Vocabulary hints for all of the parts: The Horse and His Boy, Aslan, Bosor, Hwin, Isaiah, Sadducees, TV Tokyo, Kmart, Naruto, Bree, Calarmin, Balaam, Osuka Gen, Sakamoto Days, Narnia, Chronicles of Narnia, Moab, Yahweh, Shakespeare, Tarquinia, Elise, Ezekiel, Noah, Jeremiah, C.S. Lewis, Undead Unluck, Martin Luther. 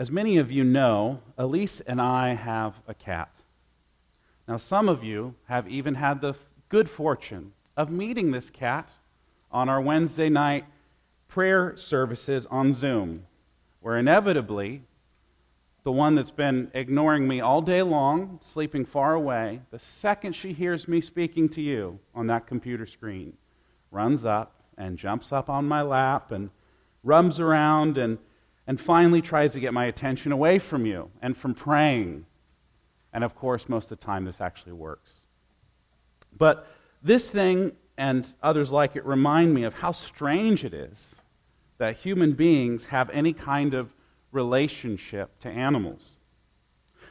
As many of you know, Elise and I have a cat. Now, some of you have even had the good fortune of meeting this cat on our Wednesday night prayer services on Zoom, where inevitably the one that's been ignoring me all day long, sleeping far away, the second she hears me speaking to you on that computer screen, runs up and jumps up on my lap and rubs around and finally tries to get my attention away from you and from praying. And of course, most of the time this actually works. But this thing and others like it remind me of how strange it is that human beings have any kind of relationship to animals.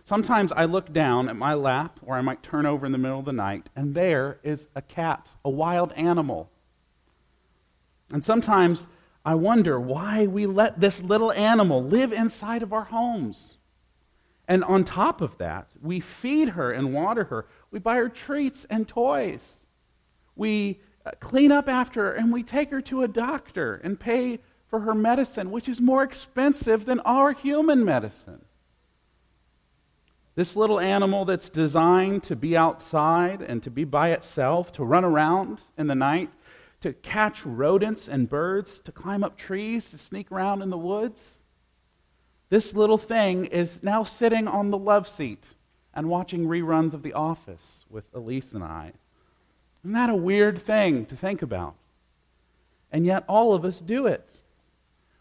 Sometimes I look down at my lap, or I might turn over in the middle of the night, and there is a cat, a wild animal. And sometimes I wonder why we let this little animal live inside of our homes. And on top of that, we feed her and water her. We buy her treats and toys. We clean up after her, and we take her to a doctor and pay for her medicine, which is more expensive than our human medicine. This little animal that's designed to be outside and to be by itself, to run around in the night, to catch rodents and birds, to climb up trees, to sneak around in the woods. This little thing is now sitting on the love seat and watching reruns of The Office with Elise and I. Isn't that a weird thing to think about? And yet all of us do it.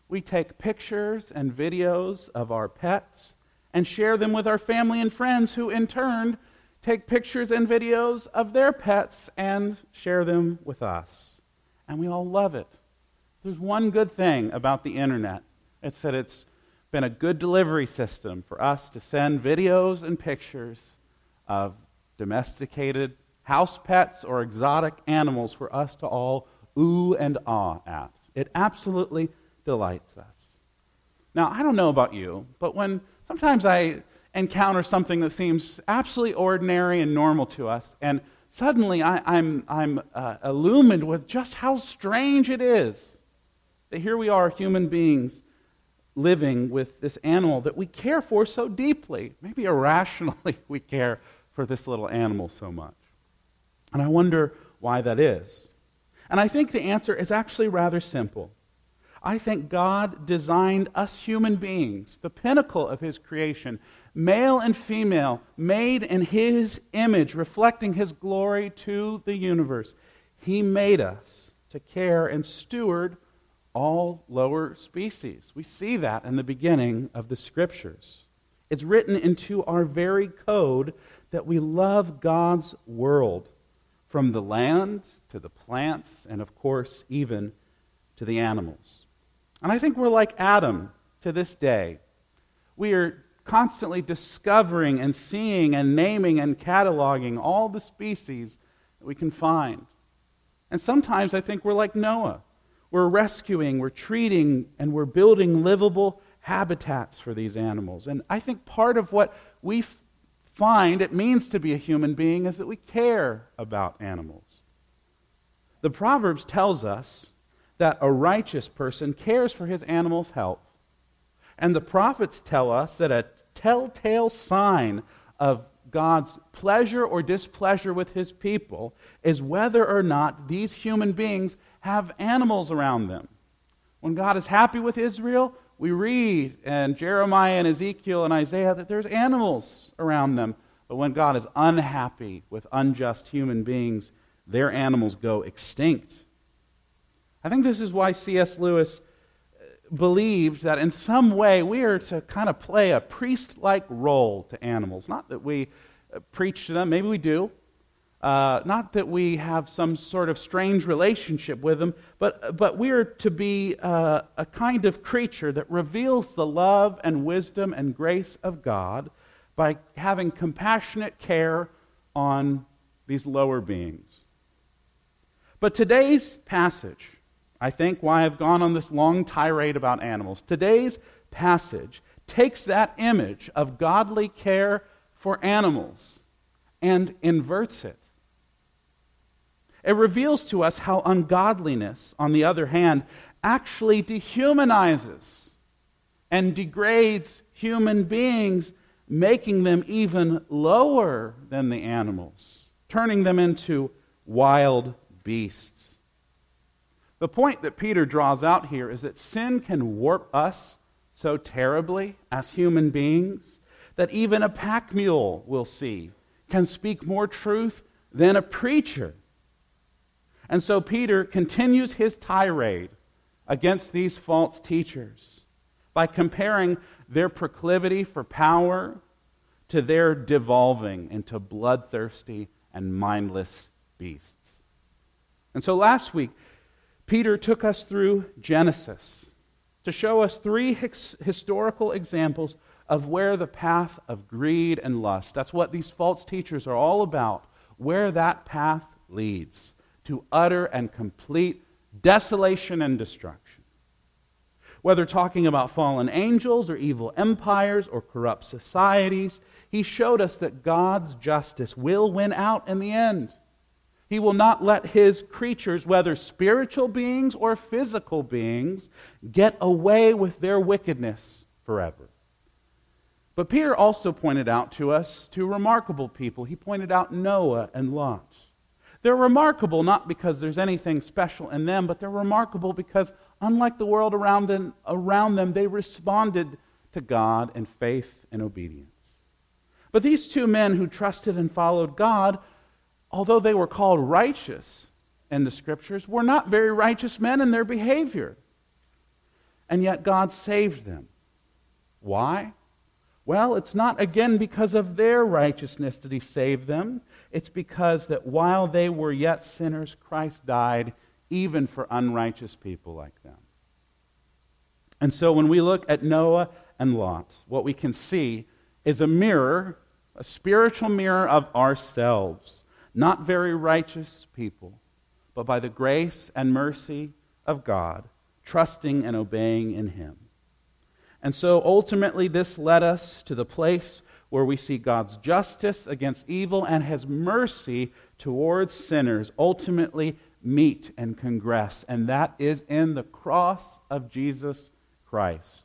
We take pictures and videos of our pets and share them with our family and friends, who in turn take pictures and videos of their pets and share them with us. And we all love it. There's one good thing about the internet. It's that it's been a good delivery system for us to send videos and pictures of domesticated house pets or exotic animals for us to all ooh and ah at. It absolutely delights us. Now, I don't know about you, but when sometimes I encounter something that seems absolutely ordinary and normal to us, and suddenly I'm illumined with just how strange it is that here we are, human beings, living with this animal that we care for so deeply. Maybe irrationally we care for this little animal so much. And I wonder why that is. And I think the answer is actually rather simple. I think God designed us human beings, the pinnacle of His creation, male and female, made in His image, reflecting His glory to the universe. He made us to care and steward all lower species. We see that in the beginning of the Scriptures. It's written into our very code that we love God's world, from the land to the plants, and of course, even to the animals. And I think we're like Adam to this day. We are constantly discovering and seeing and naming and cataloging all the species that we can find. And sometimes I think we're like Noah. We're rescuing, we're treating, and we're building livable habitats for these animals. And I think part of what we find it means to be a human being is that we care about animals. The Proverbs tells us that a righteous person cares for his animal's health. And the prophets tell us that a telltale sign of God's pleasure or displeasure with His people is whether or not these human beings have animals around them. When God is happy with Israel, we read in Jeremiah and Ezekiel and Isaiah that there's animals around them. But when God is unhappy with unjust human beings, their animals go extinct. I think this is why C.S. Lewis believed that in some way we are to kind of play a priest-like role to animals. Not that we preach to them, maybe we do. Not that we have some sort of strange relationship with them, but we are to be a kind of creature that reveals the love and wisdom and grace of God by having compassionate care on these lower beings. But today's passage, I think why I've gone on this long tirade about animals, today's passage takes that image of godly care for animals and inverts it. It reveals to us how ungodliness, on the other hand, actually dehumanizes and degrades human beings, making them even lower than the animals, turning them into wild beasts. The point that Peter draws out here is that sin can warp us so terribly as human beings that even a pack mule, we'll see, can speak more truth than a preacher. And so Peter continues his tirade against these false teachers by comparing their proclivity for power to their devolving into bloodthirsty and mindless beasts. And so last week, Peter took us through Genesis to show us three historical examples of where the path of greed and lust, that's what these false teachers are all about, where that path leads to utter and complete desolation and destruction. Whether talking about fallen angels or evil empires or corrupt societies, he showed us that God's justice will win out in the end. He will not let his creatures, whether spiritual beings or physical beings, get away with their wickedness forever. But Peter also pointed out to us two remarkable people. He pointed out Noah and Lot. They're remarkable not because there's anything special in them, but they're remarkable because, unlike the world around them, they responded to God in faith and obedience. But these two men who trusted and followed God, although they were called righteous in the Scriptures, were not very righteous men in their behavior. And yet God saved them. Why? Well, it's not, again, because of their righteousness that he saved them. It's because that while they were yet sinners, Christ died even for unrighteous people like them. And so when we look at Noah and Lot, what we can see is a mirror, a spiritual mirror of ourselves. Not very righteous people, but by the grace and mercy of God, trusting and obeying in him. And so ultimately this led us to the place where we see God's justice against evil and his mercy towards sinners ultimately meet and congress. And that is in the cross of Jesus Christ.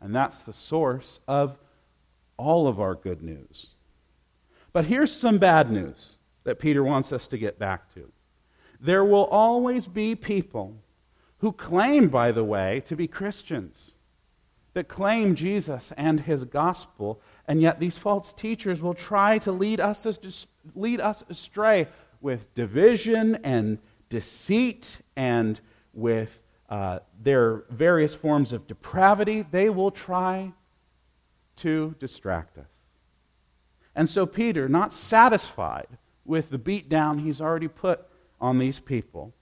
And that's the source of all of our good news. But here's some bad news that Peter wants us to get back to. There will always be people who claim, by the way, to be Christians, that claim Jesus and his gospel, and yet these false teachers will try to lead us astray with division and deceit and with their various forms of depravity. They will try to distract us. And so Peter, not satisfied with the beatdown he's already put on these people,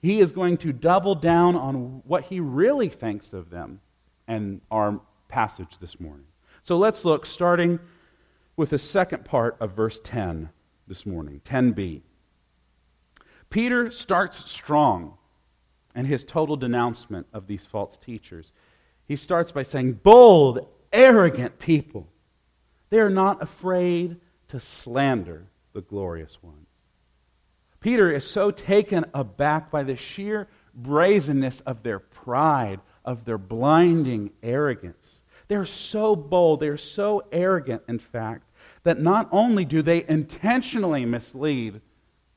he is going to double down on what he really thinks of them and our passage this morning. So let's look, starting with the second part of verse 10 this morning, 10b. Peter starts strong in his total denouncement of these false teachers. He starts by saying, bold, arrogant people. They are not afraid to slander the glorious ones. Peter is so taken aback by the sheer brazenness of their pride, of their blinding arrogance. They're so bold, they're so arrogant, in fact, that not only do they intentionally mislead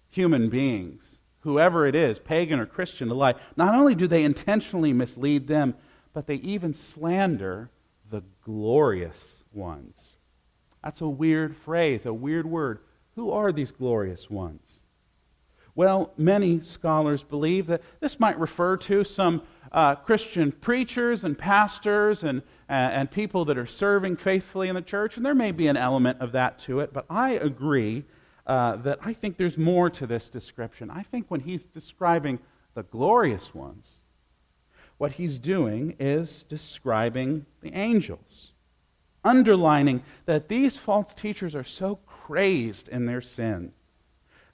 human beings, whoever it is, pagan or Christian alike, not only do they intentionally mislead them, but they even slander the glorious ones. That's a weird phrase, a weird word. Who are these glorious ones? Well, many scholars believe that this might refer to some Christian preachers and pastors and people that are serving faithfully in the church, and there may be an element of that to it, but I agree that I think there's more to this description. I think when he's describing the glorious ones, what he's doing is describing the angels, underlining that these false teachers are so crazed in their sin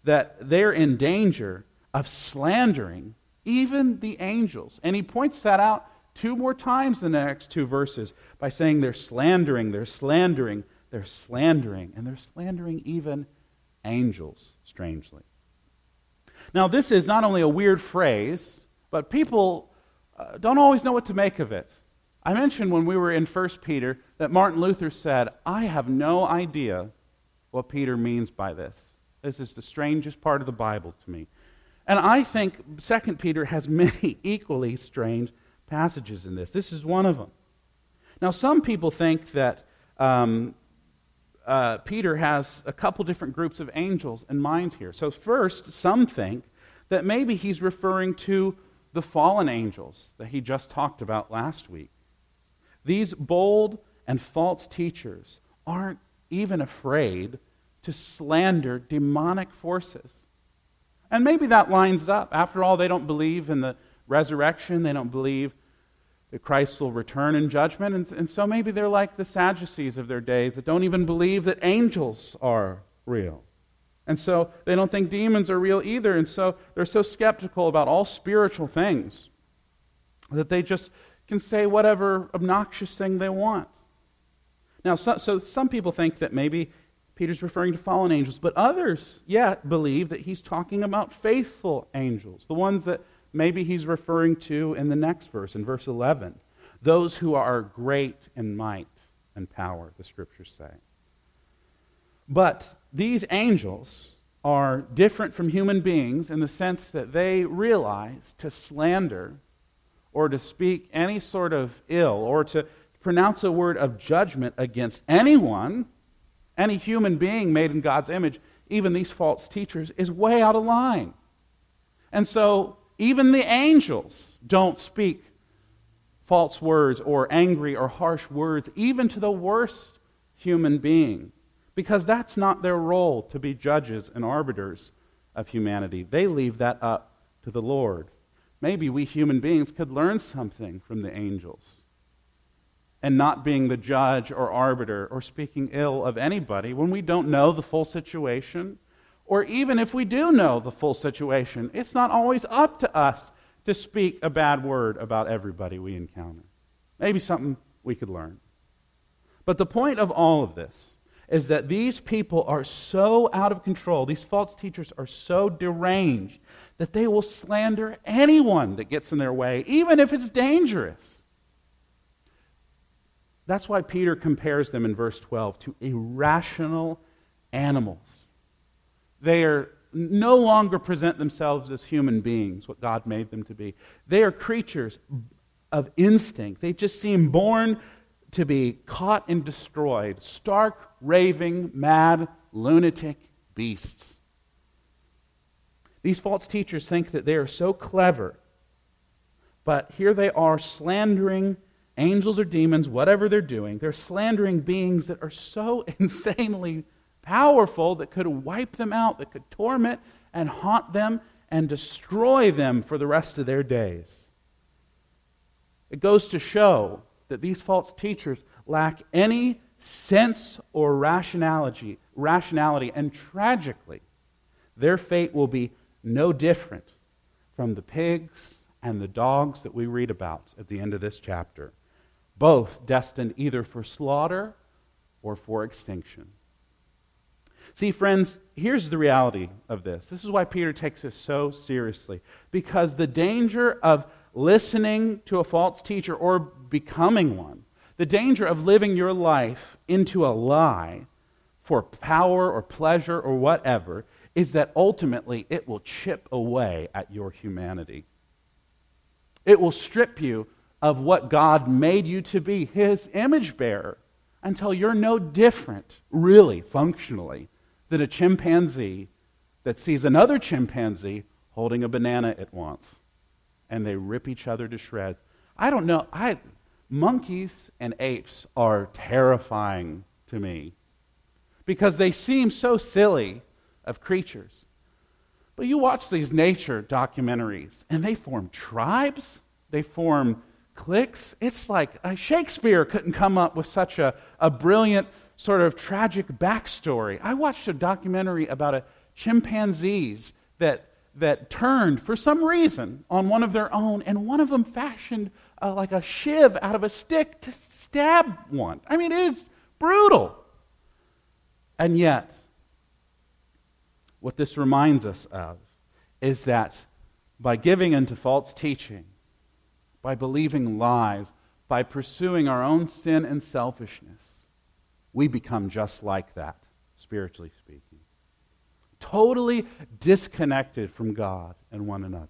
that they're in danger of slandering even the angels. And he points that out two more times in the next two verses by saying they're slandering, they're slandering, they're slandering, and they're slandering even angels, strangely. Now, this is not only a weird phrase, but people don't always know what to make of it. I mentioned when we were in 1 Peter that Martin Luther said, I have no idea what Peter means by this. This is the strangest part of the Bible to me. And I think 2 Peter has many equally strange passages in this. This is one of them. Now, some people think that Peter has a couple different groups of angels in mind here. So first, some think that maybe he's referring to the fallen angels that he just talked about last week. These bold and false teachers aren't even afraid to slander demonic forces. And maybe that lines up. After all, they don't believe in the resurrection. They don't believe that Christ will return in judgment. And so maybe they're like the Sadducees of their day that don't even believe that angels are real. And so they don't think demons are real either. And so they're so skeptical about all spiritual things that they just can say whatever obnoxious thing they want. Now, so some people think that maybe Peter's referring to fallen angels, but others yet believe that he's talking about faithful angels, the ones that maybe he's referring to in the next verse, in verse 11. Those who are great in might and power, the Scriptures say. But these angels are different from human beings in the sense that they realize to slander or to speak any sort of ill or to pronounce a word of judgment against anyone, any human being made in God's image, even these false teachers, is way out of line. And so even the angels don't speak false words or angry or harsh words, even to the worst human being, because that's not their role to be judges and arbiters of humanity. They leave that up to the Lord. Maybe we human beings could learn something from the angels and not being the judge or arbiter or speaking ill of anybody when we don't know the full situation. Or even if we do know the full situation, it's not always up to us to speak a bad word about everybody we encounter. Maybe something we could learn. But the point of all of this is that these people are so out of control, these false teachers are so deranged, that they will slander anyone that gets in their way, even if it's dangerous. That's why Peter compares them in verse 12 to irrational animals. They are no longer present themselves as human beings, what God made them to be. They are creatures of instinct. They just seem born to be caught and destroyed, stark, raving, mad, lunatic beasts. These false teachers think that they are so clever, but here they are slandering angels or demons, whatever they're doing. They're slandering beings that are so insanely powerful that could wipe them out, that could torment and haunt them and destroy them for the rest of their days. It goes to show that these false teachers lack any sense or rationality, and tragically, their fate will be no different from the pigs and the dogs that we read about at the end of this chapter, both destined either for slaughter or for extinction. See, friends, here's the reality of this. This is why Peter takes this so seriously. Because the danger of listening to a false teacher or becoming one, the danger of living your life into a lie for power or pleasure or whatever, is that ultimately it will chip away at your humanity. It will strip you of what God made you to be, His image bearer, until you're no different, really, functionally, than a chimpanzee that sees another chimpanzee holding a banana it wants, and they rip each other to shreds. I don't know. Monkeys and apes are terrifying to me because they seem so silly of creatures. But you watch these nature documentaries, and they form tribes. They form cliques. It's like Shakespeare couldn't come up with such a brilliant sort of tragic backstory. I watched a documentary about chimpanzees that turned, for some reason, on one of their own, and one of them fashioned like a shiv out of a stick to stab one. I mean, it is brutal. And yet, what this reminds us of is that by giving into false teaching, by believing lies, by pursuing our own sin and selfishness, we become just like that, spiritually speaking. Totally disconnected from God and one another.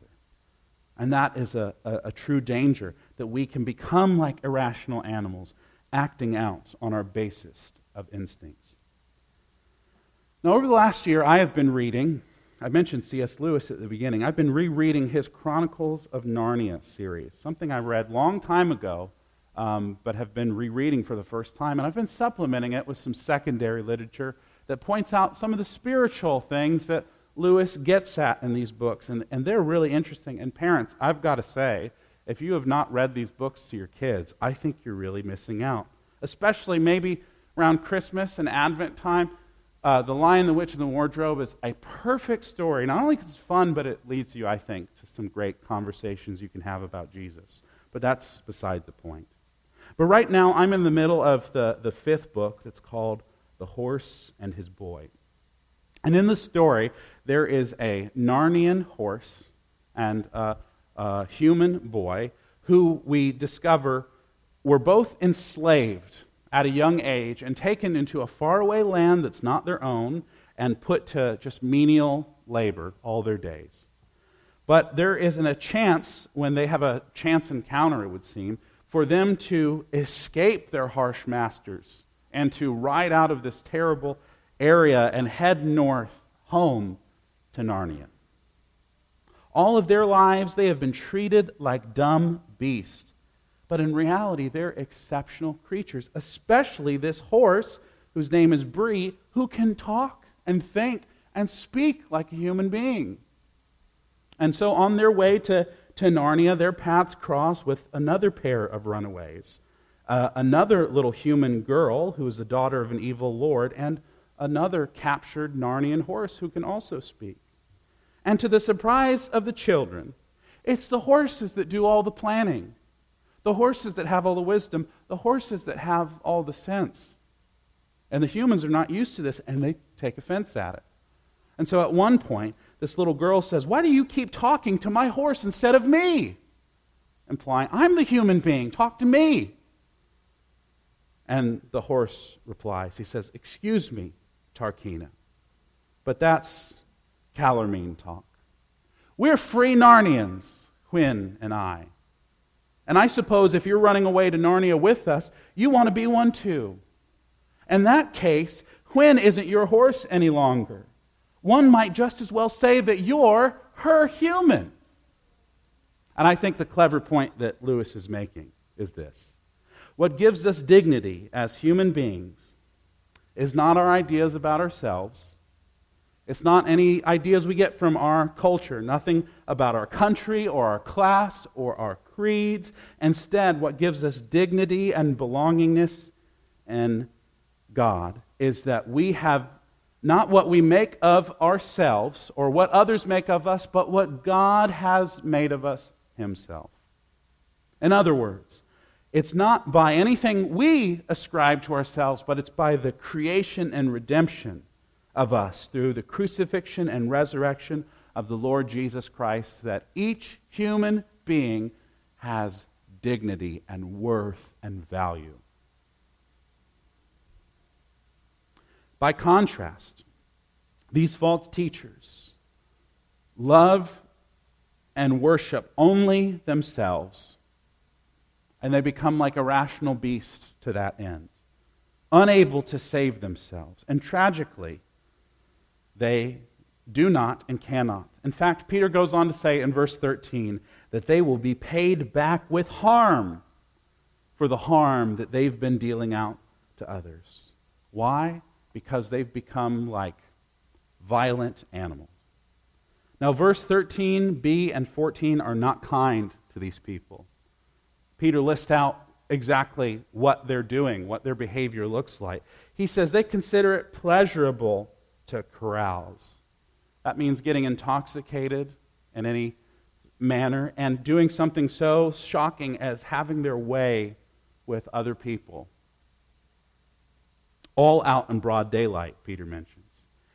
And that is a true danger, that we can become like irrational animals, acting out on our basis of instincts. Now, over the last year, I have been reading, I mentioned C.S. Lewis at the beginning, I've been rereading his Chronicles of Narnia series, something I read a long time ago, but have been rereading for the first time, and I've been supplementing it with some secondary literature that points out some of the spiritual things that Lewis gets at in these books, and they're really interesting. And parents, I've got to say, if you have not read these books to your kids, I think you're really missing out, especially maybe around Christmas and Advent time. The Lion, the Witch, and the Wardrobe is a perfect story, not only because it's fun, but it leads you, I think, to some great conversations you can have about Jesus. But that's beside the point. But right now, I'm in the middle of the fifth book that's called The Horse and His Boy. And in the story, there is a Narnian horse and a human boy who we discover were both enslaved at a young age and taken into a faraway land that's not their own and put to just menial labor all their days. But there isn't a chance, when they have a chance encounter, it would seem, for them to escape their harsh masters and to ride out of this terrible area and head north home to Narnia. All of their lives, they have been treated like dumb beasts. But in reality, they're exceptional creatures, especially this horse, whose name is Bree, who can talk and think and speak like a human being. And so on their way to Narnia, their paths cross with another pair of runaways, another little human girl who is the daughter of an evil lord, and another captured Narnian horse who can also speak. And to the surprise of the children, it's the horses that do all the planning. The horses that have all the wisdom, the horses that have all the sense. And the humans are not used to this, and they take offense at it. And so at one point, this little girl says, "Why do you keep talking to my horse instead of me?" Implying, "I'm the human being, talk to me." And the horse replies, he says, "Excuse me, Tarquinia, but that's Calarmin talk. We're free Narnians, Hwin and I. And I suppose if you're running away to Narnia with us, you want to be one too. In that case, Hwin isn't your horse any longer. One might just as well say that you're her human." And I think the clever point that Lewis is making is this. What gives us dignity as human beings is not our ideas about ourselves. It's not any ideas we get from our culture, nothing about our country or our class or our creeds. Instead, what gives us dignity and belongingness in God is that we have not what we make of ourselves or what others make of us, but what God has made of us himself. In other words, it's not by anything we ascribe to ourselves, but it's by the creation and redemption of us through the crucifixion and resurrection of the Lord Jesus Christ that each human being has dignity and worth and value. By contrast, these false teachers love and worship only themselves, and they become like a irrational beast to that end, unable to save themselves. And tragically, they do not and cannot. In fact, Peter goes on to say in verse 13 that they will be paid back with harm for the harm that they've been dealing out to others. Why? Because they've become like violent animals. Now, verse 13b and 14 are not kind to these people. Peter lists out exactly what they're doing, what their behavior looks like. He says they consider it pleasurable to carouse. That means getting intoxicated in any manner and doing something so shocking as having their way with other people. All out in broad daylight, Peter mentions.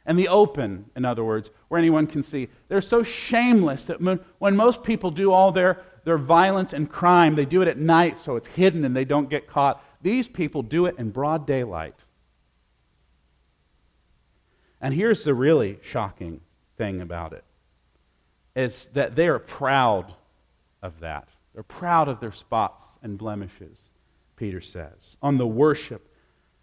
And the open, in other words, where anyone can see. They're so shameless that when most people do all their their violence and crime. They do it at night so it's hidden and they don't get caught. These people do it in broad daylight. And here's the really shocking thing about it, is that they are proud of that. They're proud of their spots and blemishes, Peter says, on the worship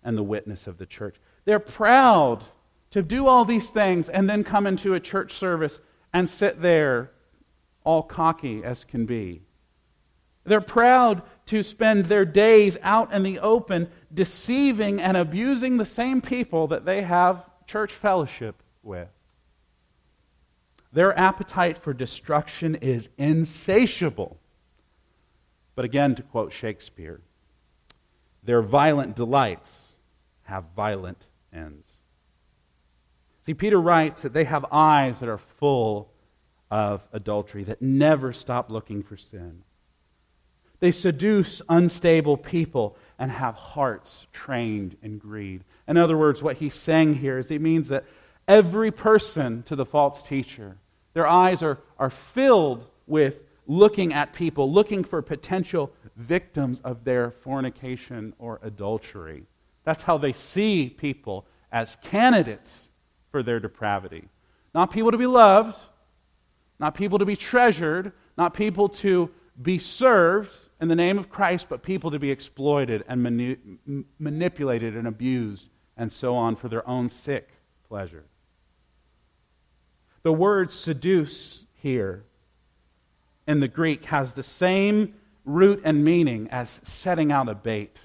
and the witness of the church. They're proud to do all these things and then come into a church service and sit there all cocky as can be. They're proud to spend their days out in the open deceiving and abusing the same people that they have church fellowship with. Their appetite for destruction is insatiable. But again, to quote Shakespeare, their violent delights have violent ends. See, Peter writes that they have eyes that are full of adultery, that never stop looking for sin. They seduce unstable people and have hearts trained in greed. In other words, what he's saying here is he means that every person to the false teacher, their eyes are filled with looking at people, looking for potential victims of their fornication or adultery. That's how they see people, as candidates for their depravity. Not people to be loved, not people to be treasured, not people to be served in the name of Christ, but people to be exploited and manipulated and abused and so on for their own sick pleasure. The word seduce here in the Greek has the same root and meaning as setting out a bait.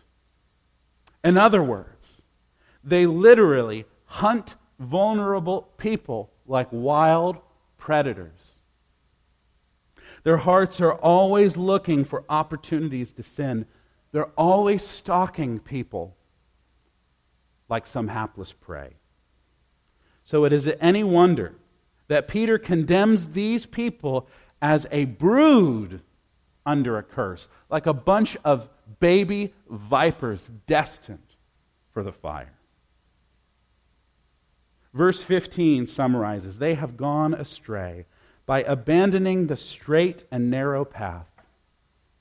In other words, they literally hunt vulnerable people like wild predators. Their hearts are always looking for opportunities to sin. They're always stalking people like some hapless prey. So it is any wonder that Peter condemns these people as a brood under a curse, like a bunch of baby vipers destined for the fire. Verse 15 summarizes, they have gone astray by abandoning the straight and narrow path,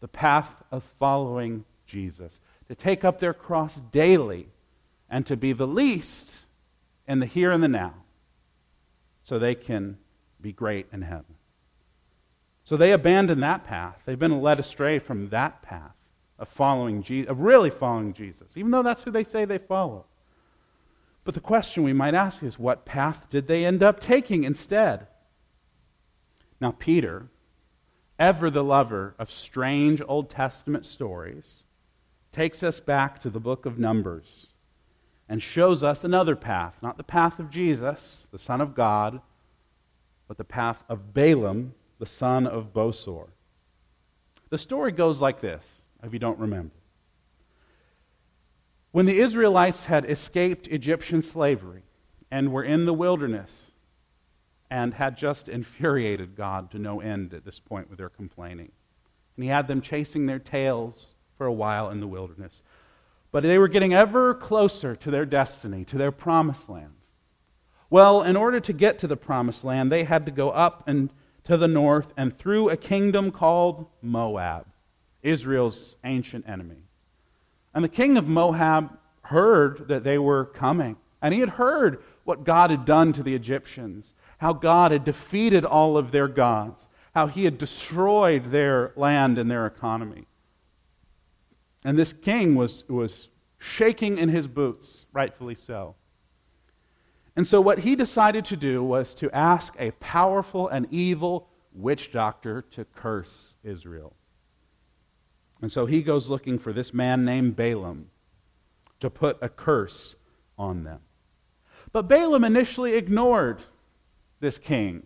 the path of following Jesus, to take up their cross daily and to be the least in the here and the now, so they can be great in heaven. So they abandon that path. They've been led astray from that path of following Jesus, of really following Jesus, even though that's who they say they follow. But the question we might ask is, what path did they end up taking instead? Now Peter, ever the lover of strange Old Testament stories, takes us back to the book of Numbers and shows us another path, not the path of Jesus, the Son of God, but the path of Balaam, the son of Bosor. The story goes like this, if you don't remember. When the Israelites had escaped Egyptian slavery and were in the wilderness and had just infuriated God to no end at this point with their complaining, and he had them chasing their tails for a while in the wilderness, but they were getting ever closer to their destiny, to their promised land. Well, in order to get to the promised land, they had to go up and to the north and through a kingdom called Moab, Israel's ancient enemy. And the king of Moab heard that they were coming, and he had heard what God had done to the Egyptians, how God had defeated all of their gods, how he had destroyed their land and their economy. And this king was shaking in his boots, rightfully so. And so what he decided to do was to ask a powerful and evil witch doctor to curse Israel. And so he goes looking for this man named Balaam to put a curse on them. But Balaam initially ignored this king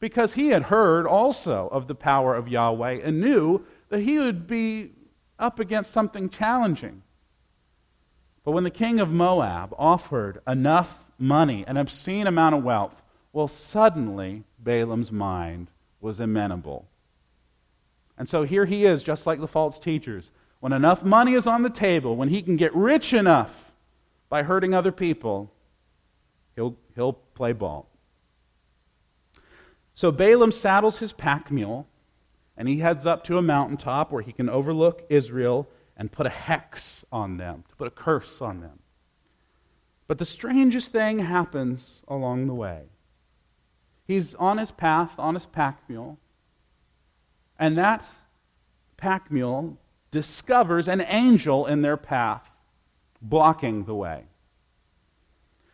because he had heard also of the power of Yahweh and knew that he would be up against something challenging. But when the king of Moab offered enough money, an obscene amount of wealth, well, suddenly Balaam's mind was amenable. And so here he is, just like the false teachers. When enough money is on the table, when he can get rich enough by hurting other people, he'll play ball. So Balaam saddles his pack mule and he heads up to a mountaintop where he can overlook Israel and put a hex on them, to put a curse on them. But the strangest thing happens along the way. He's on his path, on his pack mule, and that pack mule discovers an angel in their path, blocking the way.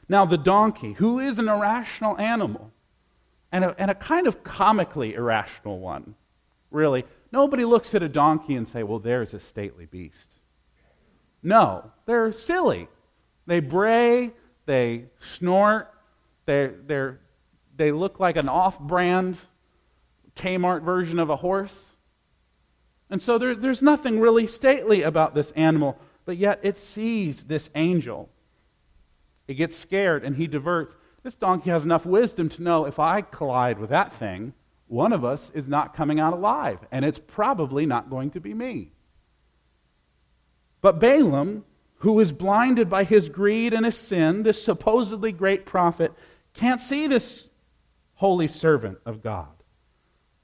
Now the donkey, who is an irrational animal, and a kind of comically irrational one, really. Nobody looks at a donkey and say, well, there's a stately beast. No, they're silly. They bray, they snort, they look like an off-brand Kmart version of a horse. And so there's nothing really stately about this animal, but yet it sees this angel. It gets scared and he diverts. This donkey has enough wisdom to know if I collide with that thing, one of us is not coming out alive, and it's probably not going to be me. But Balaam, who is blinded by his greed and his sin, this supposedly great prophet, can't see this holy servant of God.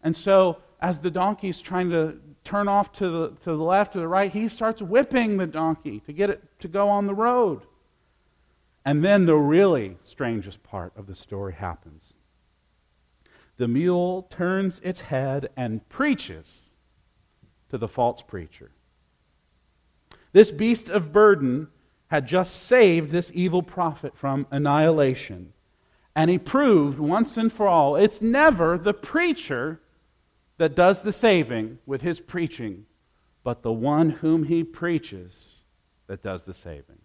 And so, as the donkey's trying to turn off to the left or the right, he starts whipping the donkey to get it to go on the road. And then the really strangest part of the story happens. The mule turns its head and preaches to the false preacher. This beast of burden had just saved this evil prophet from annihilation. And he proved once and for all, it's never the preacher that does the saving with his preaching, but the one whom he preaches that does the saving.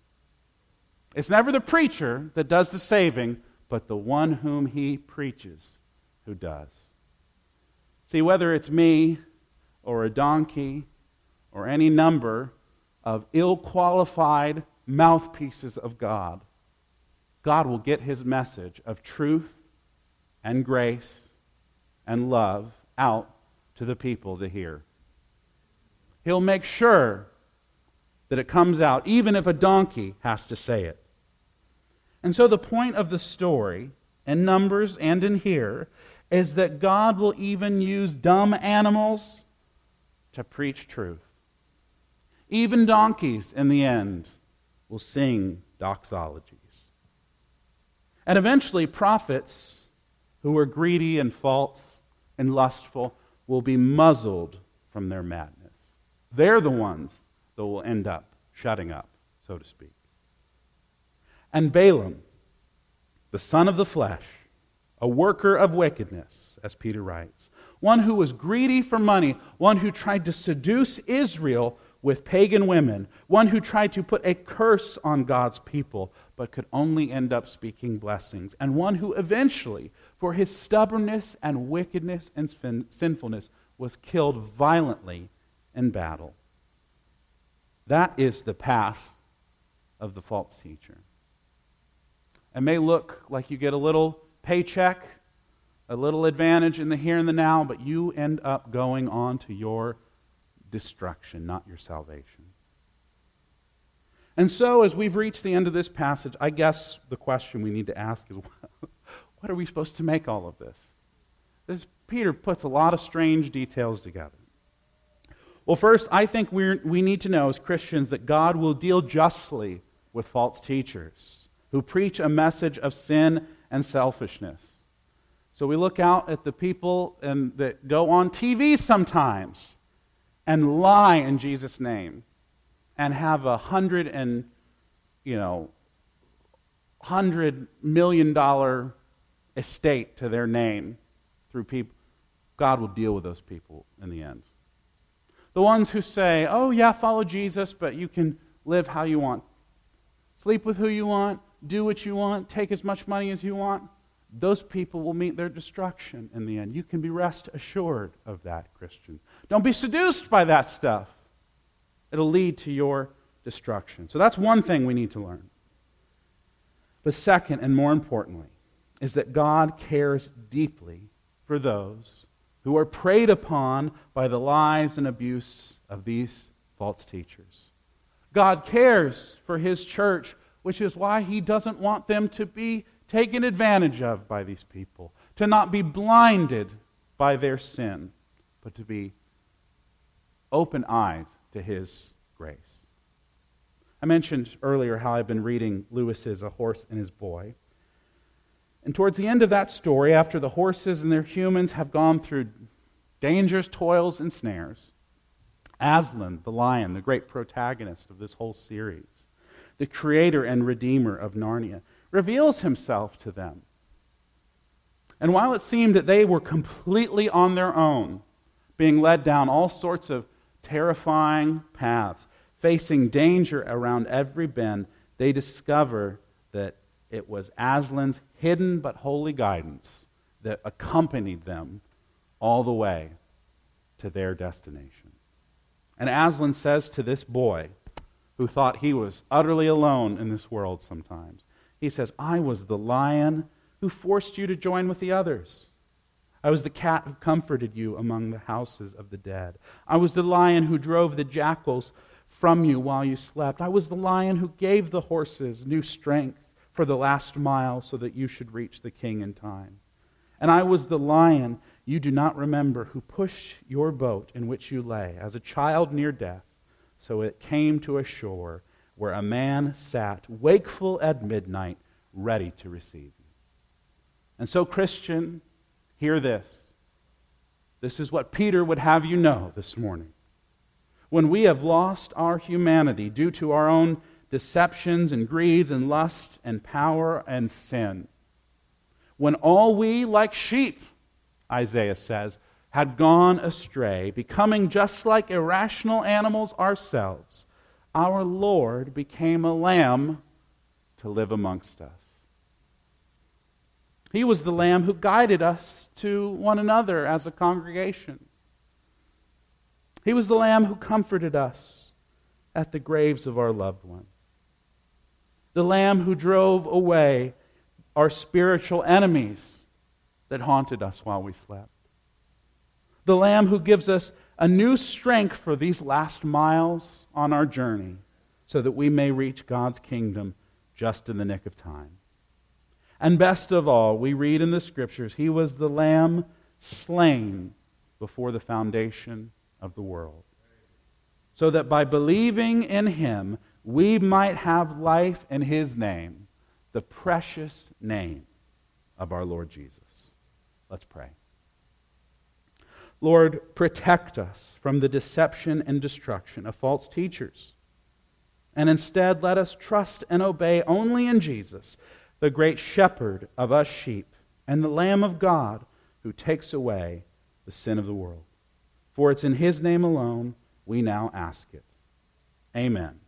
It's never the preacher that does the saving, but the one whom he preaches who does. See, whether it's me or a donkey or any number of ill-qualified mouthpieces of God, God will get his message of truth and grace and love out to the people to hear. He'll make sure that it comes out, even if a donkey has to say it. And so the point of the story, in Numbers and in here, is that God will even use dumb animals to preach truth. Even donkeys, in the end, will sing doxologies. And eventually, prophets who are greedy and false and lustful will be muzzled from their madness. They're the ones that will end up shutting up, so to speak. And Balaam, the son of the flesh, a worker of wickedness, as Peter writes, one who was greedy for money, one who tried to seduce Israel with pagan women, one who tried to put a curse on God's people, but could only end up speaking blessings, and one who eventually, for his stubbornness and wickedness and sinfulness, was killed violently in battle. That is the path of the false teacher. It may look like you get a little paycheck, a little advantage in the here and the now, but you end up going on to your destruction, not your salvation. And so, as we've reached the end of this passage, I guess the question we need to ask is, what are we supposed to make all of this? Peter puts a lot of strange details together. Well, first, I think we need to know as Christians that God will deal justly with false teachers who preach a message of sin and selfishness. So we look out at the people that go on TV sometimes and lie in Jesus' name, and have $100 million estate to their name through people. God will deal with those people in the end. The ones who say, "Oh yeah, follow Jesus, but you can live how you want, sleep with who you want, do what you want, take as much money as you want," those people will meet their destruction in the end. You can be rest assured of that, Christian. Don't be seduced by that stuff. It'll lead to your destruction. So that's one thing we need to learn. But second, and more importantly, is that God cares deeply for those who are preyed upon by the lies and abuse of these false teachers. God cares for his church, which is why he doesn't want them to be taken advantage of by these people, to not be blinded by their sin, but to be open-eyed to his grace. I mentioned earlier how I've been reading Lewis's A Horse and His Boy. And towards the end of that story, after the horses and their humans have gone through dangers, toils, and snares, Aslan, the lion, the great protagonist of this whole series, the creator and redeemer of Narnia, reveals himself to them. And while it seemed that they were completely on their own, being led down all sorts of terrifying paths, facing danger around every bend, they discover that it was Aslan's hidden but holy guidance that accompanied them all the way to their destination. And Aslan says to this boy, who thought he was utterly alone in this world sometimes, he says, "I was the lion who forced you to join with the others. I was the cat who comforted you among the houses of the dead. I was the lion who drove the jackals from you while you slept. I was the lion who gave the horses new strength for the last mile so that you should reach the king in time. And I was the lion you do not remember who pushed your boat in which you lay as a child near death so it came to a shore where a man sat wakeful at midnight ready to receive you." And so, Christian, hear this. This is what Peter would have you know this morning. When we have lost our humanity due to our own deceptions and greeds and lust and power and sin, when all we, like sheep, Isaiah says, had gone astray, becoming just like irrational animals ourselves, our Lord became a lamb to live amongst us. He was the Lamb who guided us to one another as a congregation. He was the Lamb who comforted us at the graves of our loved ones. The Lamb who drove away our spiritual enemies that haunted us while we slept. The Lamb who gives us a new strength for these last miles on our journey so that we may reach God's kingdom just in the nick of time. And best of all, we read in the Scriptures, He was the Lamb slain before the foundation of the world, so that by believing in Him, we might have life in His name, the precious name of our Lord Jesus. Let's pray. Lord, protect us from the deception and destruction of false teachers, and instead let us trust and obey only in Jesus, the great shepherd of us sheep, and the Lamb of God who takes away the sin of the world. For it's in His name alone we now ask it. Amen.